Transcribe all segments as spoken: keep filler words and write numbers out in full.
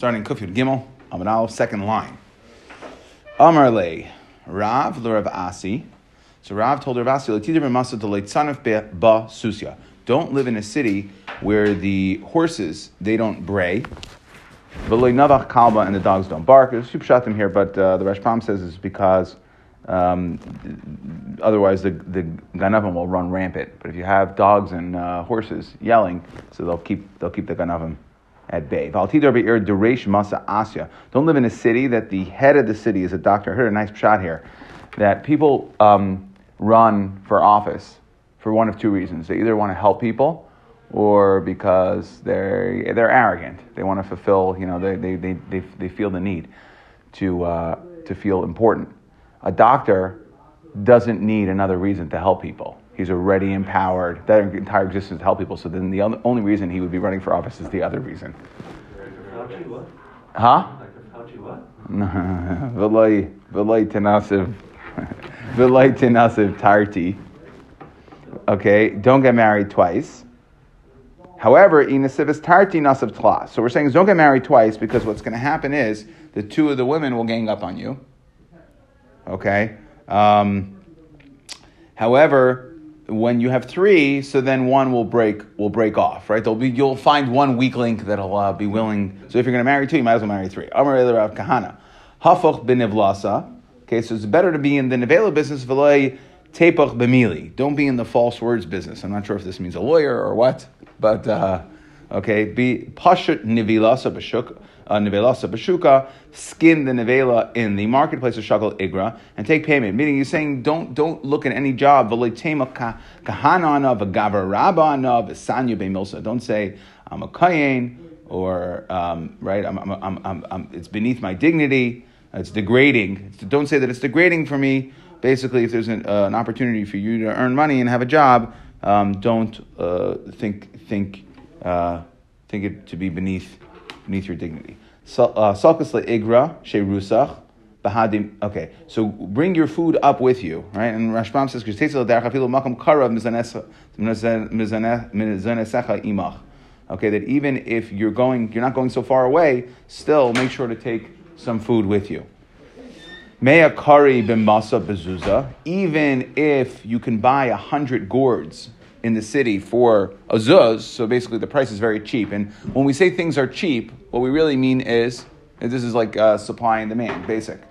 starting Kufir Gimel, Amadal, second line. Amar Rav, Rav Asi. So Rav told Rav Asi, don't live in a city where the horses, they don't bray. And the dogs don't bark. There's a few pshatim here, but uh, the Rashbam says it's because um, otherwise the, the ganavim will run rampant. But if you have dogs and uh, horses yelling, so they'll keep they'll keep the ganavim at bay. Don't live in a city that the head of the city is a doctor. I heard a nice pshat here that people um, run for office for one of two reasons. They either want to help people, or because they're they're arrogant, they want to fulfill. You know, they they they they, they feel the need to uh, to feel important. A doctor doesn't need another reason to help people. He's already empowered. That entire existence to help people. So then the only reason he would be running for office is the other reason. Fauci what? Huh? Fauci what? V'lo tehapech V'lo tehapech b'mili. Okay, don't get married twice. However, so we're saying don't get married twice because what's going to happen is the two of the women will gang up on you. Okay. Um, however, when you have three, so then one will break will break off, right? There'll be you'll find one weak link that'll uh, be willing. So if you're going to marry two, you might as well marry three. Amar Rav Kahana, Hafuch b'nivlasa. Okay, so it's better to be in the nevela business. V'lo tehapech b'mili. Don't be in the false words business. I'm not sure if this means a lawyer or what. But, uh, okay, be pashut nivilasa b'shuka, skin the nivela in the marketplace of shakal igra, and take payment. Meaning you're saying don't don't look at any job. Don't say, I'm a kayin, or, um, right, I'm, I'm, I'm, I'm, I'm, it's beneath my dignity, it's degrading. Don't say that it's degrading for me. Basically, if there's an, uh, an opportunity for you to earn money and have a job, Um, don't uh, think think uh, think it to be beneath beneath your dignity. Salkas le'igra she'rusach b'hadim. Okay, so bring your food up with you, right? And Rashbam says, okay, that even if you're going, you're not going so far away, still make sure to take some food with you. Mea kari b'masa b'zuzah. Even if you can buy a hundred gourds in the city for a zuz, so basically the price is very cheap. And when we say things are cheap, what we really mean is, and this is like uh, supply and demand, basic.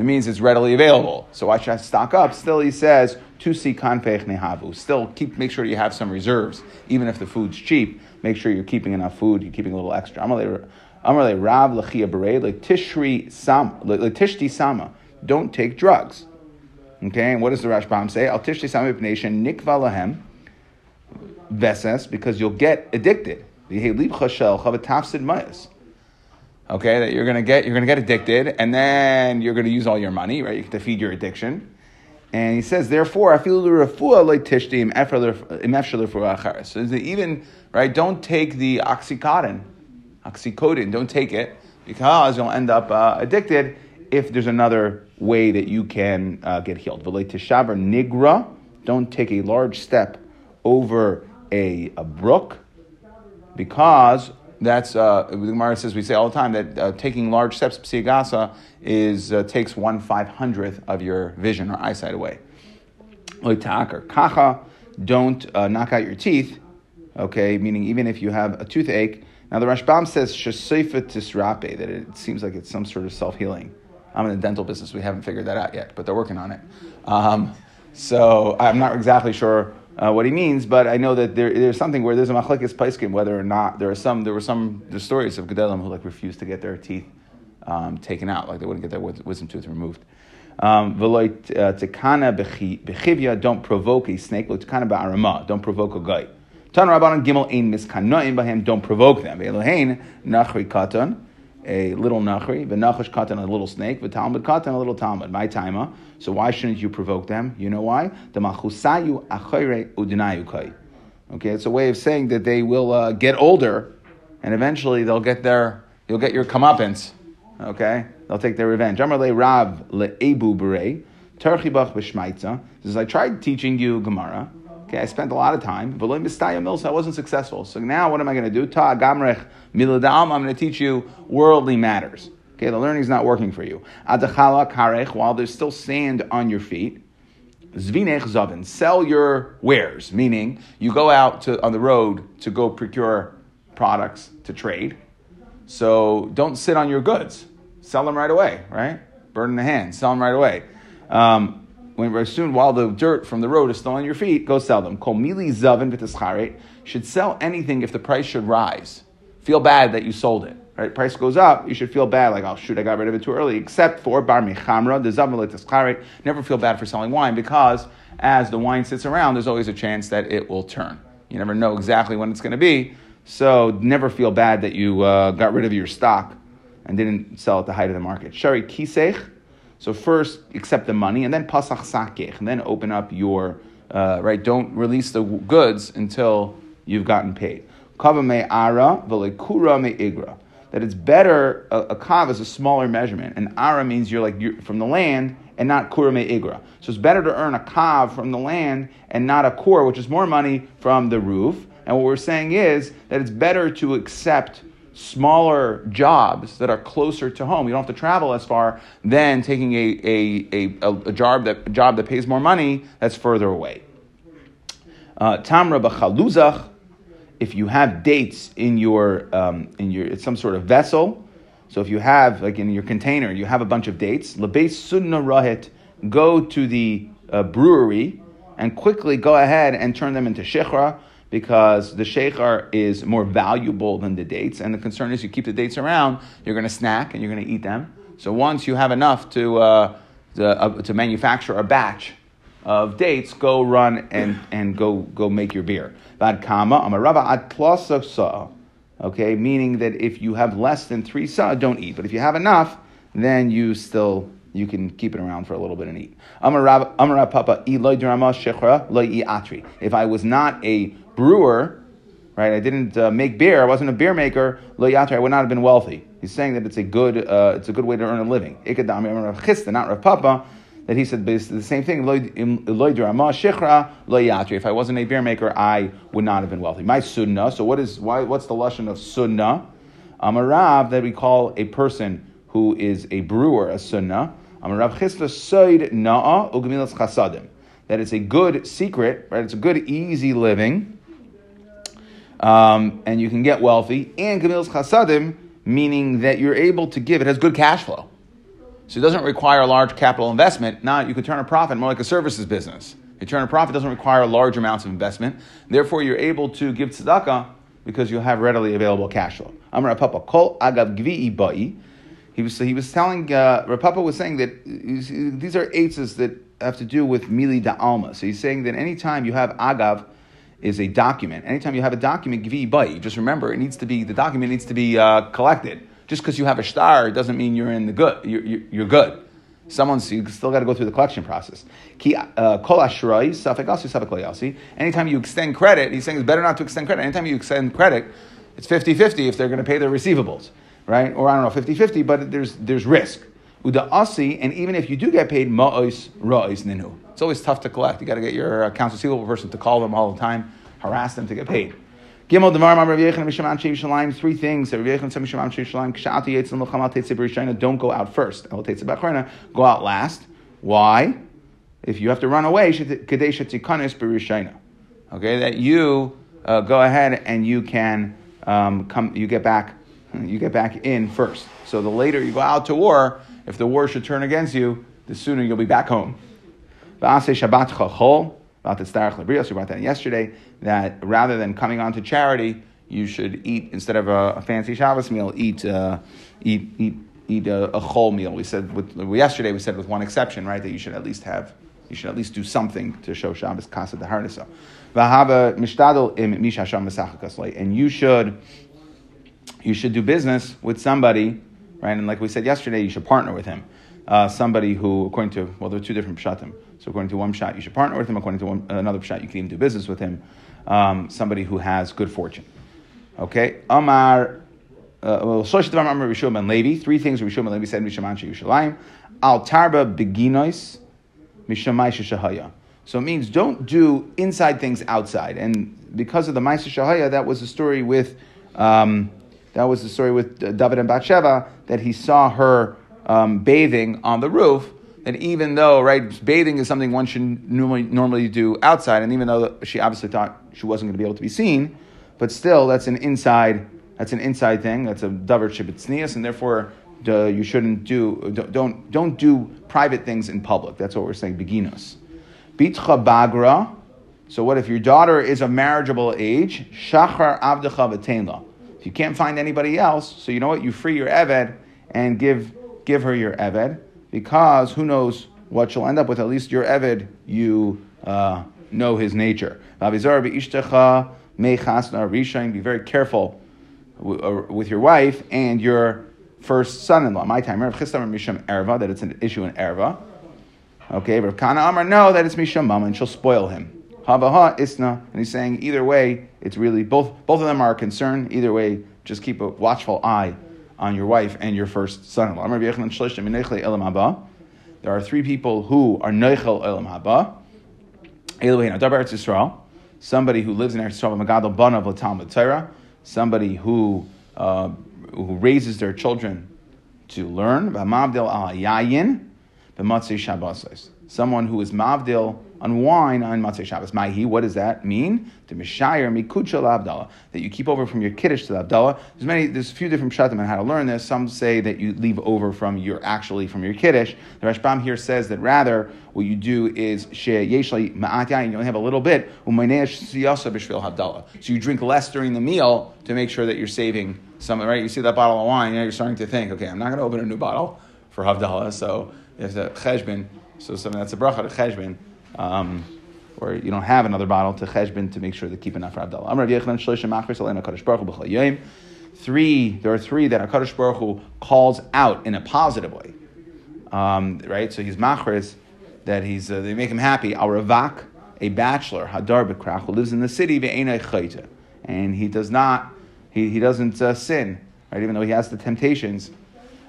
It means it's readily available. So why should I stock up? Still, he says, tusi kanpech nehavu. Still, keep make sure you have some reserves. Even if the food's cheap, make sure you're keeping enough food, you're keeping a little extra. Amar Rav l'chiya bereid, like tishri sama, like tishti sama. Don't take drugs. Okay, and what does the Rashbam say? Al tishti sama b'pnei shenikva lahem veses, because you'll get addicted. Okay, that you're gonna get you're gonna get addicted, and then you're gonna use all your money, right? You have to feed your addiction. And he says, therefore, so even right, don't take the oxycodone, oxycodone, don't take it because you'll end up uh, addicted. If there's another way that you can uh, get healed. V'lo teshaber nigra, don't take a large step over a, a brook, because that's, uh, the Gemara says, we say all the time that uh, taking large steps, p'siagasa, is uh, takes one five hundredth of your vision or eyesight away. V'lo ta'akar kacha, don't uh, knock out your teeth, okay, meaning even if you have a toothache. Now the Rashbam says, sheseifa tisrape, that it seems like it's some sort of self-healing. I'm in the dental business. We haven't figured that out yet, but they're working on it. Um, so I'm not exactly sure uh, what he means, but I know that there, there's something where there's a machlekes paiskim whether or not there are some. There were some there's stories of gedolim who like refused to get their teeth um, taken out, like they wouldn't get their wisdom tooth removed. V'lo tekana b'chivya, don't provoke a snake. V'lo tekana b'arama, don't provoke a guy. Tamra b'chaluzach gimel ein miskanoim b'hem, don't provoke them. Elohein nachri katan, a little nachri, v'nachash katan, a little snake, v'talmud katan, a little talmud, my taima. So why shouldn't you provoke them? You know why? The machusayu achore udinayukai. Okay, it's a way of saying that they will uh, get older, and eventually they'll get their, you'll get your comeuppance. Okay, they'll take their revenge. Amar le Rav le'ebu berei, terchi bach b'shmaitza. He says, I tried teaching you Gemara, Okay, I spent a lot of time. But I wasn't successful. So now what am I going to do? Ta gamrech miladam. I'm going to teach you worldly matters. Okay, the learning's not working for you. Adachala karech. While there's still sand on your feet. Zvinech zavin. Sell your wares. Meaning, you go out to on the road to go procure products to trade. So don't sit on your goods. Sell them right away, right? Bird in the hand. Sell them right away. Um, When soon, while the dirt from the road is still on your feet, go sell them. Kol mili zavin v'tischaret. Should sell anything if the price should rise. Feel bad that you sold it. Right? Price goes up, you should feel bad. Like, oh shoot, I got rid of it too early. Except for Barmi Khamra, the zavin v'tischaret. Never feel bad for selling wine because as the wine sits around, there's always a chance that it will turn. You never know exactly when it's going to be. So never feel bad that you uh, got rid of your stock and didn't sell at the height of the market. Shari Kiseh. So first, accept the money, and then pasach sakech, and then open up your, uh, right, don't release the goods until you've gotten paid. Kava me'ara v'lekura me'igra. That it's better, a, a kav is a smaller measurement, and ara means you're like you're from the land, and not kura me'igra. So it's better to earn a kav from the land, and not a kur, which is more money, from the roof. And what we're saying is that it's better to accept smaller jobs that are closer to home. You don't have to travel as far than taking a a a, a job that a job that pays more money that's further away. Uh, Tamra b'chaluzach. If you have dates in your um, in your it's some sort of vessel. So if you have like in your container, you have a bunch of dates. Lebeis sudne rahit. Go to the uh, brewery and quickly go ahead and turn them into shechra, because the shechar is more valuable than the dates. And the concern is you keep the dates around, you're going to snack and you're going to eat them. So once you have enough to uh, to, uh, to manufacture a batch of dates, go run and, and go go make your beer. Bad comma rabba plus sa. Okay, meaning that if you have less than three sa, don't eat. But if you have enough, then you still... you can keep it around for a little bit and eat. Amar Rav, Amar Rav Pappa, if I was not a brewer, right, I didn't uh, make beer, I wasn't a beer maker, I would not have been wealthy. He's saying that it's a good, uh, it's a good way to earn a living. Not Rav Pappa, that he said the same thing. If I wasn't a beer maker, I would not have been wealthy. My sunnah. So what is why? What's the lashon of sunnah? Amar Rav, that we call a person who is a brewer a sunnah. That it's a good secret, right? It's a good, easy living. Um, and you can get wealthy. And Gemil's Chasadim, meaning that you're able to give. It has good cash flow. So it doesn't require a large capital investment. Now you can turn a profit more like a services business. You turn a profit, doesn't require large amounts of investment. Therefore, you're able to give tzedakah because you have readily available cash flow. Amar Papa Kol Agav Gvi'i Ba'i. He was he was telling uh, Rav Pappa was saying that these are eitzes that have to do with mili da alma. So he's saying that anytime you have agav is a document. Anytime you have a document, gvi bai. Just remember, it needs to be the document needs to be uh, collected. Just because you have a shtar doesn't mean you're in the good. You're, you're, you're good. Someone's you still got to go through the collection process. Ki kol ashray safek asi safek lo asi. Anytime you extend credit, he's saying it's better not to extend credit. Anytime you extend credit, it's fifty-fifty if they're going to pay their receivables. Right? Or I don't know, fifty-fifty, but there's there's risk. Uda asi, and even if you do get paid, ma'os ra'os ninu. It's always tough to collect. You got to get your accounts receivable person to call them all the time, harass them to get paid. Gimel devar ma'am Rav Yechon mishaman shev shalim. Three things that Rav Yechon said mishaman shev shalim. K'sha'ati yetzim l'chama teitze b'rishayna. Don't go out first. El teitze b'acharna. Go out last. Why? If you have to run away, k'dei she'tikanes b'rishayna. Okay, that you uh, go ahead and you can um, come. You get back. You get back in first. So the later you go out to war, if the war should turn against you, the sooner you'll be back home. V'aseh Shabbat chachol, v'atetzarech lebrios. We brought that in yesterday, that rather than coming on to charity, you should eat, instead of a, a fancy Shabbos meal, eat uh, eat eat eat a, a chol meal. We said with, yesterday we said with one exception, right, that you should at least have, you should at least do something to show Shabbos kasa d'harnasa. V'hava mishtadol im misha Hashem v'sachakasli. And you should... You should do business with somebody, right? And like we said yesterday, you should partner with him. Uh, somebody who, according to, well, there are two different pshatim. So according to one pshat, you should partner with him. According to one, another pshat, you can even do business with him. Um, somebody who has good fortune. Okay? Amar, uh, well, Shlosh Devar Amar Rishu Ben Levi. Three things Rishu Ben Levi said, Mishaman She Yushalayim. Al Tarba Beginois, Mishamai Sheshahaya. So it means don't do inside things outside. And because of the Ma'aser Shahaya, that was the story with um, that was the story with David and Bathsheba, that he saw her um, bathing on the roof. And even though, right, bathing is something one should normally normally do outside, and even though she obviously thought she wasn't going to be able to be seen, but still, that's an inside that's an inside thing. That's a davar shebetznius, and therefore uh, you shouldn't do don't don't do private things in public. That's what we're saying. Beginos. Bitcha bagra. So what if your daughter is of marriageable age? Shachar avdecha v'teinla. If you can't find anybody else, so you know what? You free your eved and give give her your eved. Because who knows what she'll end up with. At least your Eved, you uh, know his nature. Be very careful w- with your wife and your first son-in-law. My time, Rav Chistam Misham Erva, that it's an issue in Erva. Okay, Rav Kahana Amar, no, that it's Misham Mama, and she'll spoil him. Havaha Isna, and he's saying either way, it's really, both both of them are a concern. Either way, just keep a watchful eye on your wife and your first son-in-law. There are three people who are Neichel Elam Haba. Elohein Adar B'Eretz Yisrael, somebody who lives in Eretz Yisrael, Magadol Banav L'Talmud Torah, somebody who uh, who raises their children to learn. V'Mavdil Al Yayin B'Matzei Shabbos, someone who is Mavdil on wine on Matzei Shabbos. Ma'hi, what does that mean? To Mishayer Mikucha L'Abdallah, that you keep over from your Kiddush to the Abdallah. There's many, there's a few different pshatim on how to learn this. Some say that you leave over from your, actually from your Kiddush. The Rashbam here says that rather, what you do is She'yeshli Ma'at Yayin, you only have a little bit, U'meinesh Siyasa B'Shvil Habdallah. So you drink less during the meal to make sure that you're saving some, right? You see that bottle of wine, you know, you're starting to think, okay, I'm not going to open a new bottle for Havdalah, so there's a cheshbin, so something that's a bracha to cheshbin, Um, or you don't have another bottle to cheshbin to make sure to keep enough for Abdallah. Amar Rav, Three, there are three that HaKadosh Baruch Hu calls out in a positive way, um, right? So he's machris that he's uh, they make him happy. Aravak, a bachelor, hadar b'krach, who lives in the city, ve'enai chayta, and he does not, he he doesn't uh, sin, right? Even though he has the temptations.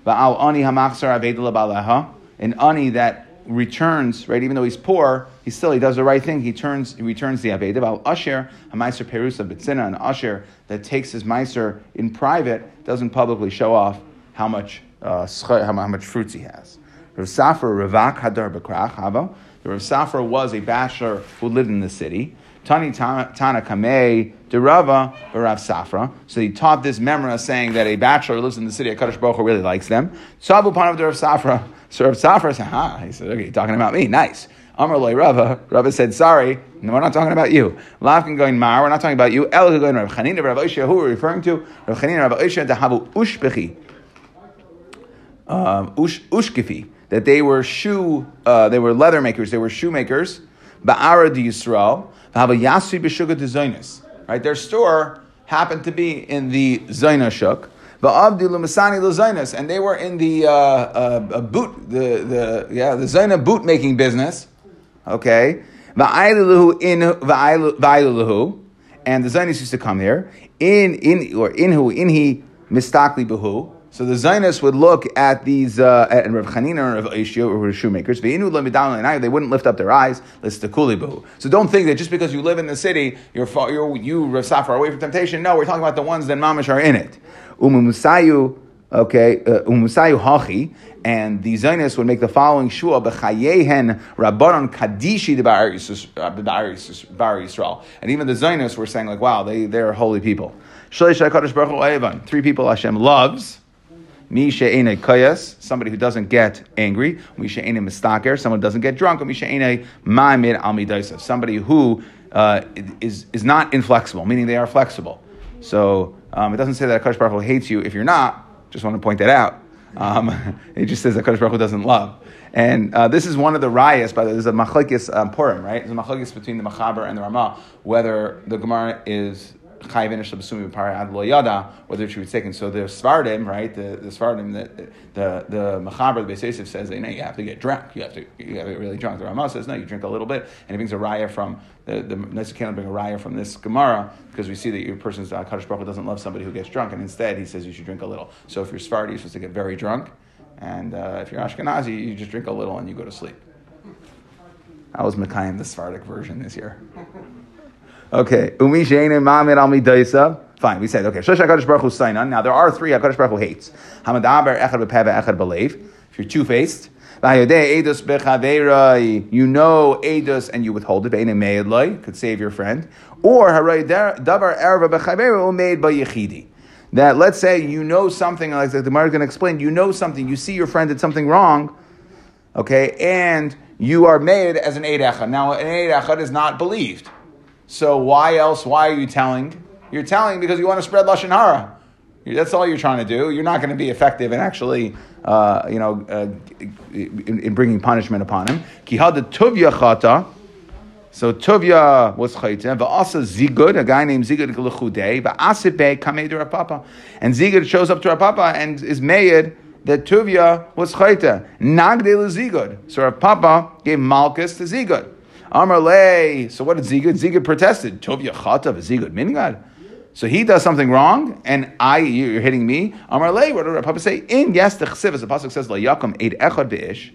Va'al ani hamachsar avedel balaha, an ani that returns, right? Even though he's poor, he still he does the right thing. He turns, he returns the aveda. Al asher a meiser perusa b'tzina, an asher that takes his meiser in private, doesn't publicly show off how much uh, how much fruits he has. Rav Safra revak hadar b'krach hava. The Rav Safra was a bachelor who lived in the city. Tani tana kamei de Rava Rav Safra. So he taught this memra saying that a bachelor who lives in the city, HaKadosh Baruch Hu really likes them. Savu panav de Rav Safra. So Rav Safra said, ha, he said, okay, you're talking about me, nice. Amar Loi Rava, Rava said, sorry, no, we're not talking about you. Lafkin going Mar, we're not talking about you. El going Rav Chanina, Rav Oshaya, who we're referring to? Rav Chanina, Rav Oshaya, to Havu Ushbechi, Ushkifi, that they were shoe, uh, they were leather makers, they were shoemakers. Ba'ara di Yisrael, Havu Yasui B'Shugad de Zoynus. Right, their store happened to be in the Zoyna Shuk. And they were in the uh, uh, boot, the the yeah, the Zaina boot making business, okay. And the Zainis used to come here in in or inhu inhi mistakli buhu. So the Zionists would look at these uh, at Rav Chanina and Rav Oshaya, who were shoemakers. They wouldn't lift up their eyes. So don't think that just because you live in the city, you're you you Rav Safra are away from temptation. No, we're talking about the ones that mamish are in it. Umusayu, okay, Umusayu hachi, and the Zionists would make the following shua b'chayehen rabbanon kadishi de'bar Yisrael. And even the Zionists were saying like, wow, they they are holy people. Shlishi HaKadosh Baruch Hu Eivan, three people Hashem loves. Misha Ene Kayas, somebody who doesn't get angry. Misha Ene Mistaker, someone who doesn't get drunk. Misha Ene Ma'amid Almidaisa, somebody who uh, is is not inflexible, meaning they are flexible. So um, it doesn't say that HaKadosh Baruch Hu hates you if you're not. Just want to point that out. Um, it just says that HaKadosh Baruch Hu doesn't love. And uh, this is one of the rayas, by the way, there's a machlekes um, Purim, right? There's a machlekes between the Machaber and the Ramah, whether the Gemara is whether she was taken. So the Sephardim, right? The the Sephardim, the the the Machaber, the Beis Yosef says, no, you have to get drunk. You have to you have to get really drunk. The Ramah says, no, you drink a little bit, and it brings a raya from the the Nisan Canaan bring a raya from this Gemara because we see that your person's uh, Kadosh Baruch Hu doesn't love somebody who gets drunk, and instead he says you should drink a little. So if you're Sephardi, you're supposed to get very drunk, and uh, if you're Ashkenazi, you just drink a little and you go to sleep. I was Mekayim the Sephardic version this year. Okay. Umi she'einu ma'amid al midaisa. Fine, we said, okay, Shosh HaKadosh Baruch Hu Sainan. Now, there are three HaKadosh Baruch Hu hates. Hamadaber, Echad B'Peva, Echad B'Leiv. If you're two-faced. V'hayodeh, Eidos B'Chaveirai. You know Eidos and you withhold it. B'Einem Me'edloi. Could save your friend. Or, Harayodeh, Dabar Erva B'Chaveirai, Umeid B'Yechidi. That, let's say, you know something, like the Gemara is going to explain, you know something, you see your friend did something wrong, okay, and you are made as an Eid Echad. Now, an Eid Echad is not believed. So, why else, why are you telling... You're telling because you want to spread Lashon Hara. That's all you're trying to do. You're not going to be effective in actually, uh, you know, uh, in, in bringing punishment upon him. Ki had the Tuvya Chata. So Tuvya was Chayta. V'asa Zugud, a guy named Zugud G'lechudei. V'asipe kamei to Rav Pappa. And Zugud shows up to Rav Pappa and is made that Tuvya was Chayta. Nagdei leZugud. So Rav Pappa gave Malchus to Zugud. Amar Lei. So what did Zugud? Zugud protested. Tuvya Chata v'Zugud Mingad. So he does something wrong, and I, you're hitting me. Amar Lei, what did Rav Pappa say? In yes, the chesiv, as the pasuk says, "Layakum eid echad beish,"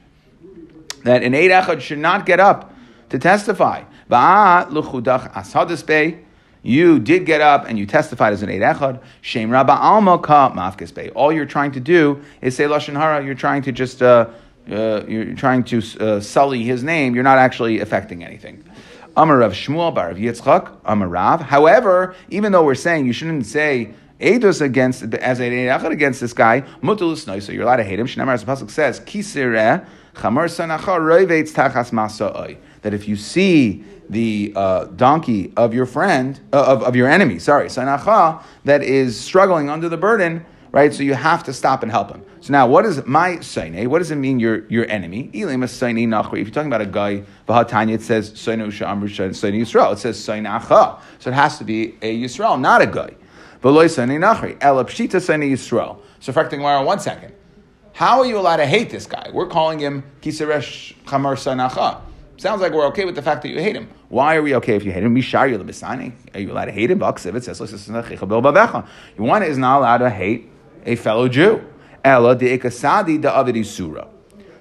that an eid echad should not get up to testify. Ba'at luchudach ashadisbei, you did get up and you testified as an eid echad. Shem Rabba Alma ka mafkisbei. All you're trying to do is say lashon hara. You're trying to just, uh, uh, you're trying to uh, sully his name. You're not actually affecting anything. Amar Rav Shmuel bar Rav Yitzchak, Amar Rav. However, even though we're saying you shouldn't say Eidos against as an Eid Echad against this guy, Mutulus Noy, so you're allowed to hate him. Shnamar, as the pasuk says, Kisireh Chamor Sanachar Roiveitz Tachas Masa'oi. That if you see the uh, donkey of your friend uh, of of your enemy, sorry, Sanachar, that is struggling under the burden, right? So you have to stop and help him. So now, what is my Sainei? What does it mean, your your enemy? Ilim is Sainei Nachri. If you're talking about a guy, Vahatanya, it says Sainei Usha Amru Sainei Yisrael. It says Sainei Acha. So it has to be a Yisrael, not a guy. V'loi Sainei Nachri. Elapshita Sainei Yisrael. So, correcting Mara, one second. How are you allowed to hate this guy? We're calling him Kiseresh Chamar Sainei Acha. Sounds like we're okay with the fact that you hate him. Why are we okay if you hate him? Mishari Lebeis sudne rahit. Are you allowed to hate him? It says one is not allowed to hate a fellow Jew. Ella de ekasadi da avedi surah.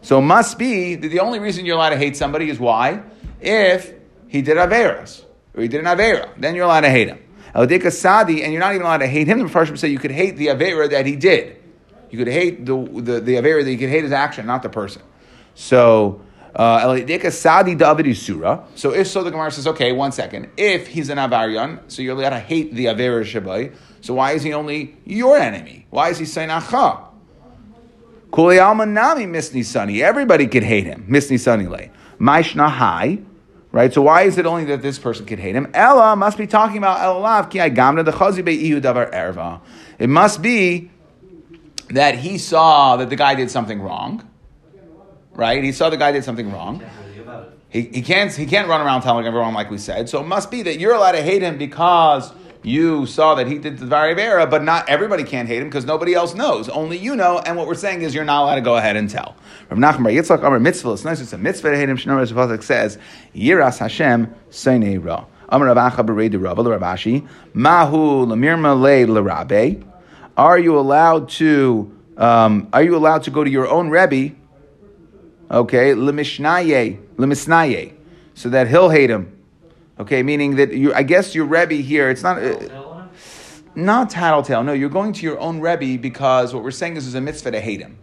So it must be that the only reason you're allowed to hate somebody is why? If he did averas, or he did an avera, then you're allowed to hate him. Ella de ekasadi, and you're not even allowed to hate him. The Mepharshim say you could hate the avera that he did. You could hate the the, the avera that you could hate his action, not the person. So Ella de ekasadi da avedi surah. So if so, the Gemara says, okay, one second. If he's an avarian, so you're allowed to hate the avera shabai. So why is he only your enemy? Why is he saying acha? Kuli alma nami misni sunny. Everybody could hate him. Misni sunny lay. Maishna hai. Right? So why is it only that this person could hate him? Ella must be talking about Elav ki gamna the chazi beihu davar erva. It must be that he saw that the guy did something wrong. Right? He saw the guy did something wrong. He he can't he can't run around telling everyone like we said. So it must be that you're allowed to hate him because you saw that he did the Dvar Avera, but not everybody can't hate him because nobody else knows. Only you know, and what we're saying is you're not allowed to go ahead and tell. Rav Nachman bar Yitzchak Amar Mitzvah. It's nice. It's a mitzvah to hate him. Shnei Rav says, Yiras Hashem Seinei Ra. Amar Rav Acha bereid Rava l'Ravashi Mahu l'Mirma le l'Rabe. Are you allowed to? Um, are you allowed to go to your own Rebbe? Okay, l'Mishnaye, l'Misnaye, so that he'll hate him. Okay, meaning that you, I guess your Rebbe here, it's not, uh, not tattletale. No, you're going to your own Rebbe because what we're saying is there's a mitzvah to hate him.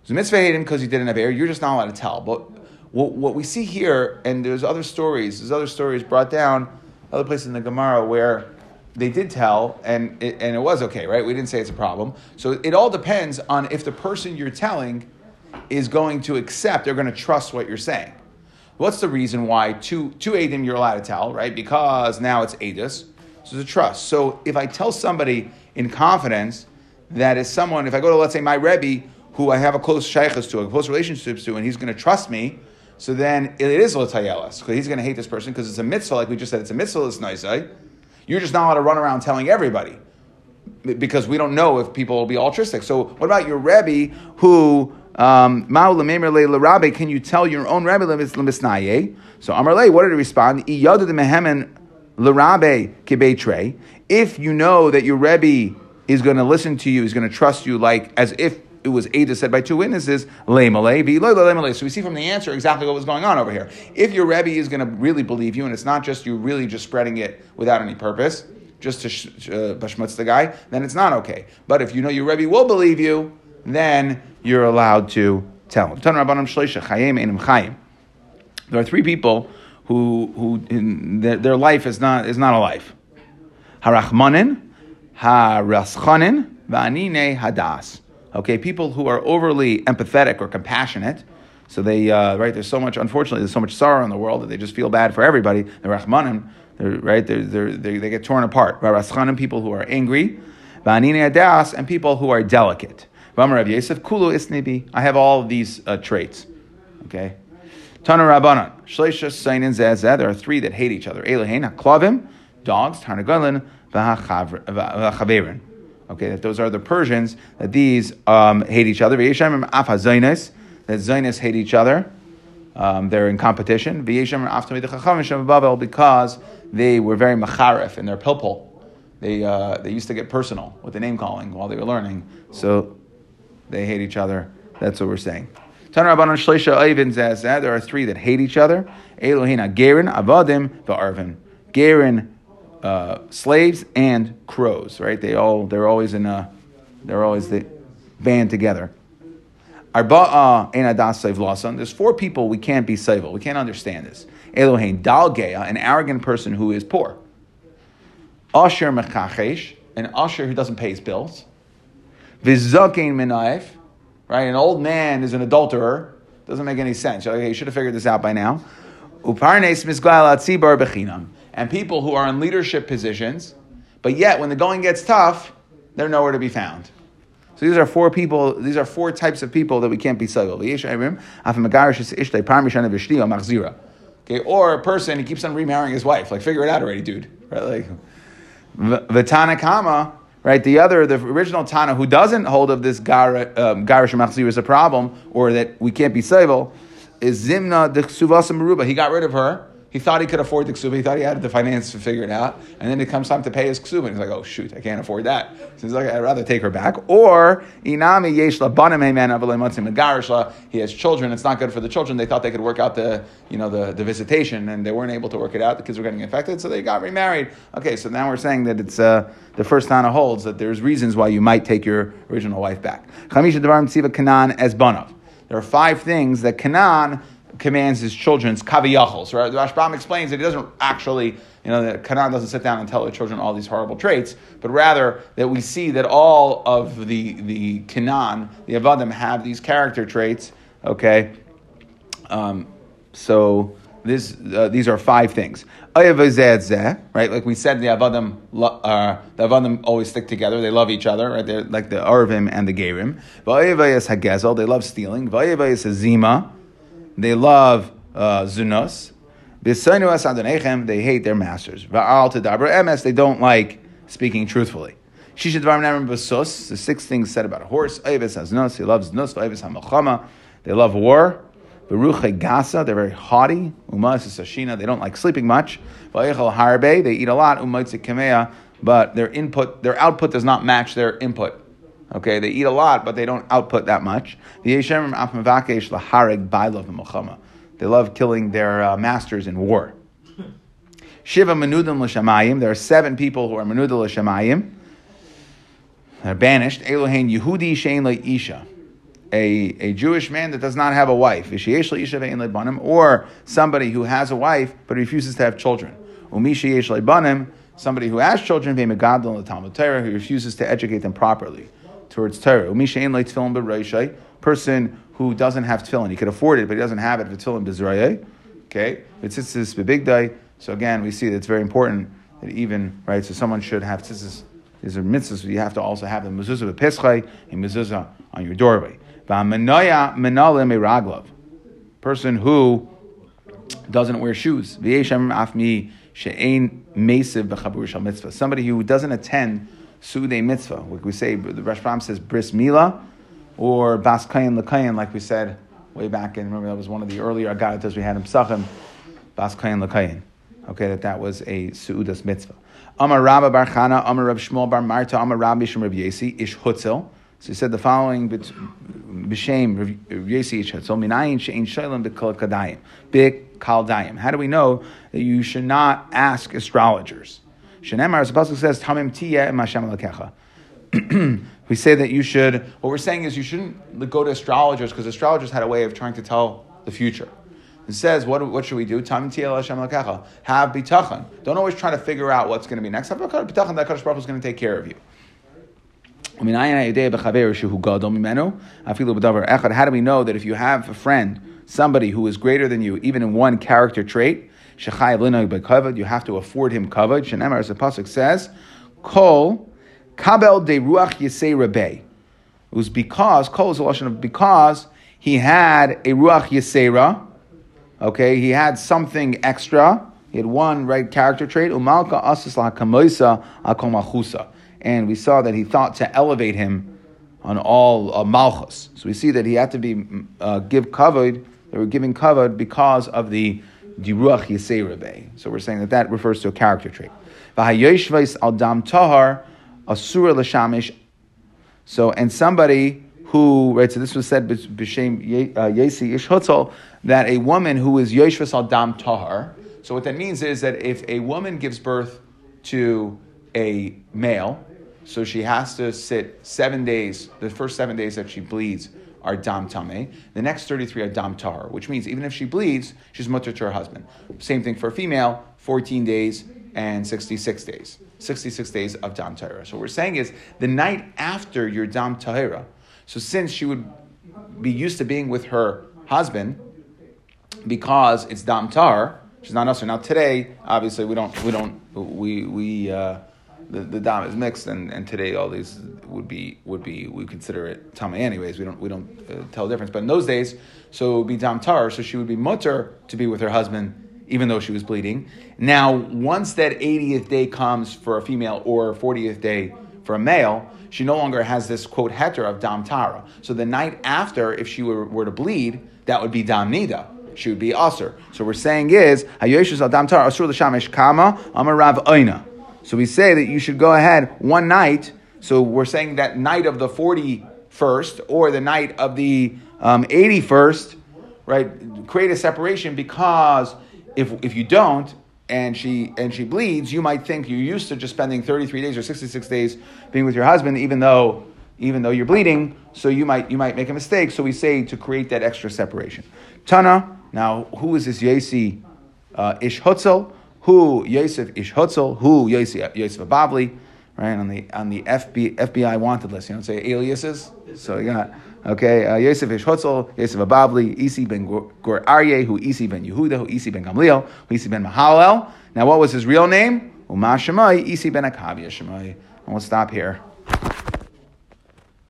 There's a mitzvah to hate him because he didn't have air. You're just not allowed to tell. But what, what we see here, and there's other stories, there's other stories brought down, other places in the Gemara where they did tell, and it, and it was okay, right? We didn't say it's a problem. So it all depends on if the person you're telling is going to accept, they're going to trust what you're saying. What's the reason why two two Eidim you're allowed to tell, right? Because now it's Eidus, so it's a trust. So if I tell somebody in confidence that is someone, if I go to, let's say, my Rebbe, who I have a close shaykhus to, a close relationship to, and he's going to trust me, so then it is l'tayelas, because he's going to hate this person because it's a mitzvah, like we just said, it's a mitzvah, it's nice, right? You're just not allowed to run around telling everybody because we don't know if people will be altruistic. So what about your Rebbe who... Um, can you tell your own Rabbi l'misnaye? So Amar Lei, what did he respond? If you know that your Rebbe is going to listen to you, is going to trust you, like as if it was Ada said by two witnesses, lemalei. So we see from the answer exactly what was going on over here. If your Rebbe is going to really believe you, and it's not just you really just spreading it without any purpose, just to uh, bashmutz the guy, then it's not okay. But if you know your Rebbe will believe you, then you're allowed to tell him. There are three people who who in their, their life is not is not a life. Harachmanin, haraschanin, v'anine hadas. Okay, people who are overly empathetic or compassionate. So they uh, right. There's so much. Unfortunately, there's so much sorrow in the world that they just feel bad for everybody. The rachmanim, right? They're, they're, they're, they get torn apart. Raschanim, people who are angry, v'anine hadas, and people who are delicate. Amar Rav Yosef Kulu Isnibi. I have all of these uh, traits. Okay. Tana Rabbanan. Shleisha Sainin Zazah. There are three that hate each other. Elehein HaKlavim, dogs, Tarnagalin, V'hachaverin. Okay, that those are the Persians, that these um, hate each other. Veishemim Af HaZaynis. That Zaynis hate each other. Um, they're in competition. Veishemim Af Tamid HaChachamim Shem Babel, because they were very macharef in their pilpul. They uh, they used to get personal with the name calling while they were learning. So they hate each other. That's what we're saying. There are three that hate each other. Elohina garen, avadim, v'arvim. Garen, uh, slaves and crows. Right? They all they're always in a they're always the band together. Arba'a enadas sevlasan. There's four people we can't be sevel. We can't understand this. Elohein dalgeya, an arrogant person who is poor. Asher mechachesh, an usher who doesn't pay his bills. Vizakein menayef, right? An old man is an adulterer. Doesn't make any sense. You're like, hey, you should have figured this out by now. Uparnes misgal atzibar bechinam, and people who are in leadership positions, but yet when the going gets tough, they're nowhere to be found. So these are four people. These are four types of people that we can't be segal. Okay, or a person who keeps on remarrying his wife. Like, figure it out already, dude. Right? Like, v'tanakama. Right, the other, the original Tana who doesn't hold of this garish machzir is a problem, or that we can't be sevel, is Zimna the Ksuvasa Meruba. He got rid of her. He thought he could afford the Ksuva. He thought he had the finance to figure it out. And then it comes time to pay his Ksuva. And he's like, oh, shoot, I can't afford that. So he's like, I'd rather take her back. Or, Inami Yeshla Banam Heyman Avalei Matzim Megarishla. He has children. It's not good for the children. They thought they could work out the, you know, the, the visitation, and they weren't able to work it out. The kids were getting infected, so they got remarried. Okay, so now we're saying that it's uh, the first Tana holds that there's reasons why you might take your original wife back. Chamisha Devarim Tziva Kanan as Banov. There are five things that Kanan commands his children's kaviyachos, right? The Rashbam explains that he doesn't actually, you know, that Kanan doesn't sit down and tell the children all these horrible traits, but rather that we see that all of the the Kanan, the Avadim, have these character traits, okay? Um, so this uh, these are five things. Right? Like we said, the Avadim uh, the Avadim always stick together. They love each other, right? They're like the Arvim and the Gerim. They love stealing. They love uh, zunos. They hate their masters. They don't like speaking truthfully. The six things said about a horse. He loves zunos. They love war. They're very haughty. They don't like sleeping much. They eat a lot. But their input, their output does not match their input. Okay, they eat a lot, but they don't output that much. They love killing their uh, masters in war. Shiva menudim l'shamayim. There are seven people who are menudim l'shamayim. They're banished. Elohein Yehudi she'en le'isha. A Jewish man that does not have a wife. V'sheyesh le'isha ve'en le'banim. Or somebody who has a wife but refuses to have children. Umi sheyesh le'banim. Somebody who has children ve'megadol l'talmud Torah, who refuses to educate them properly towards Torah. Person who doesn't have tefillin. He could afford it, but he doesn't have it. Okay? It's a big day. So again, we see that it's very important that even, right, so someone should have tzitzis. These are mitzvahs, you have to also have the mezuzah b'pischai, a mezuzah on your doorway. Person who doesn't wear shoes. Somebody who doesn't attend Sude mitzvah, like we say, the Rashbam says bris milah, or bas kayin lekayin, like we said way back in, remember that was one of the earlier agadatas we had in Pesachim, bas kayin lekayin. Okay, that that was a su'udas mitzvah. Amar Rav Bar Chana, Amar Rav Shmuel Bar Marta, Amar Rav Mishum Rav Yesi, Ish Hutzel. So he said the following, B'Shem, Rav Yesi Ish Hatzol, Minayin She'en Shailem B'Kol Kadayim, B'Kal Dayim. How do we know that you should not ask astrologers? Shenemar, as the Pasuk says, Tamim Tiyeh Im Hashem Elokecha. We say that you should, what we're saying is you shouldn't go to astrologers because astrologers had a way of trying to tell the future. It says, what what should we do? Tam tiel Hashem l'kecha. Have bitachon. Don't always try to figure out what's going to be next. Have bitachon that Kadosh Baruch Hu is going to take care of you. How do we know that if you have a friend, somebody who is greater than you, even in one character trait, you have to afford him kavod. Shenemar, as the pasuk says, kol kabel de ruach yisei rebei. It was because kol is the lashon of because he had a ruach yiseira. Okay, he had something extra. He had one right character trait. Umalka asislah kamoisa akomachusa, and we saw that he thought to elevate him on all uh, malchus. So we see that he had to be uh, give kavod. They were giving kavod because of the diruach yiseirabe. So we're saying that that refers to a character trait. V'hayoshveis al dam tahar asura l'shamish. So and somebody who, right, so this was said b'shem Yesi Ish Hatzol, that a woman who is yoshvas al dam tahar, so what that means is that if a woman gives birth to a male, so she has to sit seven days, the first seven days that she bleeds are dam tameh, the next thirty-three are dam tahar, which means even if she bleeds, she's mutter to her husband. Same thing for a female, fourteen days and sixty-six days. sixty-six days of dam tahara. So what we're saying is the night after your dam tahara, so since she would be used to being with her husband, because it's dam tahar, she's not usher. Now today, obviously, we don't, we don't, we we uh, the, the dam is mixed, and, and today all these would be would be we consider it tamei anyways. We don't we don't uh, tell the difference. But in those days, so it would be dam tahar. So she would be mutter to be with her husband, even though she was bleeding. Now, once that eightieth day comes for a female or fortieth day. For a male, she no longer has this, quote, heter of dam tara. So the night after, if she were, were to bleed, that would be dam nida. She would be aser. So what we're saying is, hayoshus al dam tara asur l'shamesh kama amar rav oina. So we say that you should go ahead one night. So we're saying that night of the forty-first or the night of the um, eighty-first, right, create a separation because if if you don't, and she and she bleeds, you might think you're used to just spending thirty-three days or sixty-six days being with your husband, even though even though you're bleeding, so you might you might make a mistake. So we say to create that extra separation. Tana, now who is this Yesi uh, Ish Hutzel? Who Yosef Ish Hutzel? Who Yosef Yosef Abavli? Right on the on the F B I wanted list. You know, say aliases. So you got okay uh, Yosef Ish Hutzel, Yosef Abavli, Isi ben Gur Aryeh, who Isi ben Yehuda, who Isi ben Gamliel, who Isi ben Mahalel. Now, what was his real name? Uma Shemai, Isi ben Akavia Shemai. And we'll stop here.